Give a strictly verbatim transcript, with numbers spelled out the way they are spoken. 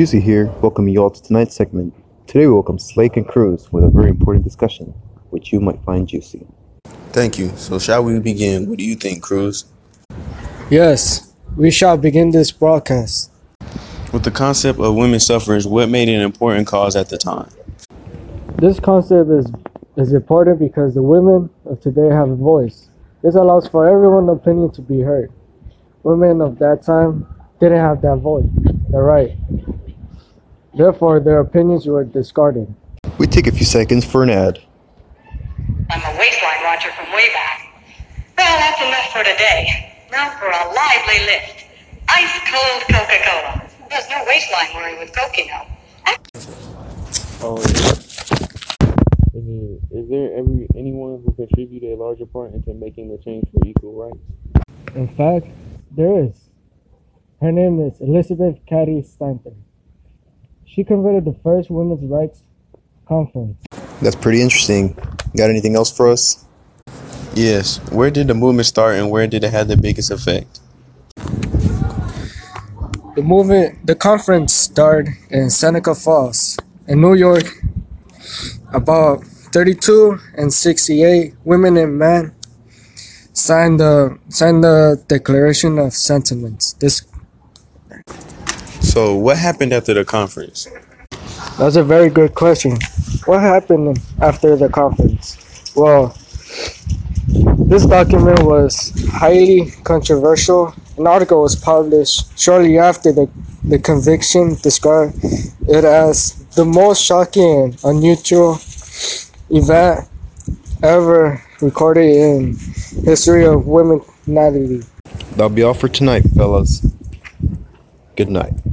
Juicy here, welcoming you all to tonight's segment. Today we welcome Slake and Cruz with a very important discussion, which you might find juicy. Thank you. So shall we begin? What do you think, Cruz? Yes, we shall begin this broadcast. With the concept of women's suffrage, what made it an important cause at the time? This concept is, is important because the women of today have a voice. This allows for everyone's opinion to be heard. Women of that time didn't have that voice. They're right. Therefore, their opinions were discarded. We take a few seconds for an ad. I'm a waistline watcher from way back. Well, that's enough for today. Now for a lively list. Ice-cold Coca-Cola. There's no waistline worry with Coke, you know. Oh, yeah. Is there, is there every, anyone who contributed a larger part into making the change for equal rights? In fact, there is. Her name is Elizabeth Cady Stanton. She convened the first women's rights conference. That's pretty interesting. Got anything else for us? Yes. Where did the movement start and where did it have the biggest effect? The movement, the conference started in Seneca Falls in New York. About thirty-two and sixty-eight women and men signed the, signed the Declaration of Sentiments. This So, what happened after the conference? That's a very good question. What happened after the conference? Well, this document was highly controversial. An article was published shortly after the, the conviction, described it as the most shocking and unusual event ever recorded in history of women's humanity. That'll be all for tonight, fellas. Good night.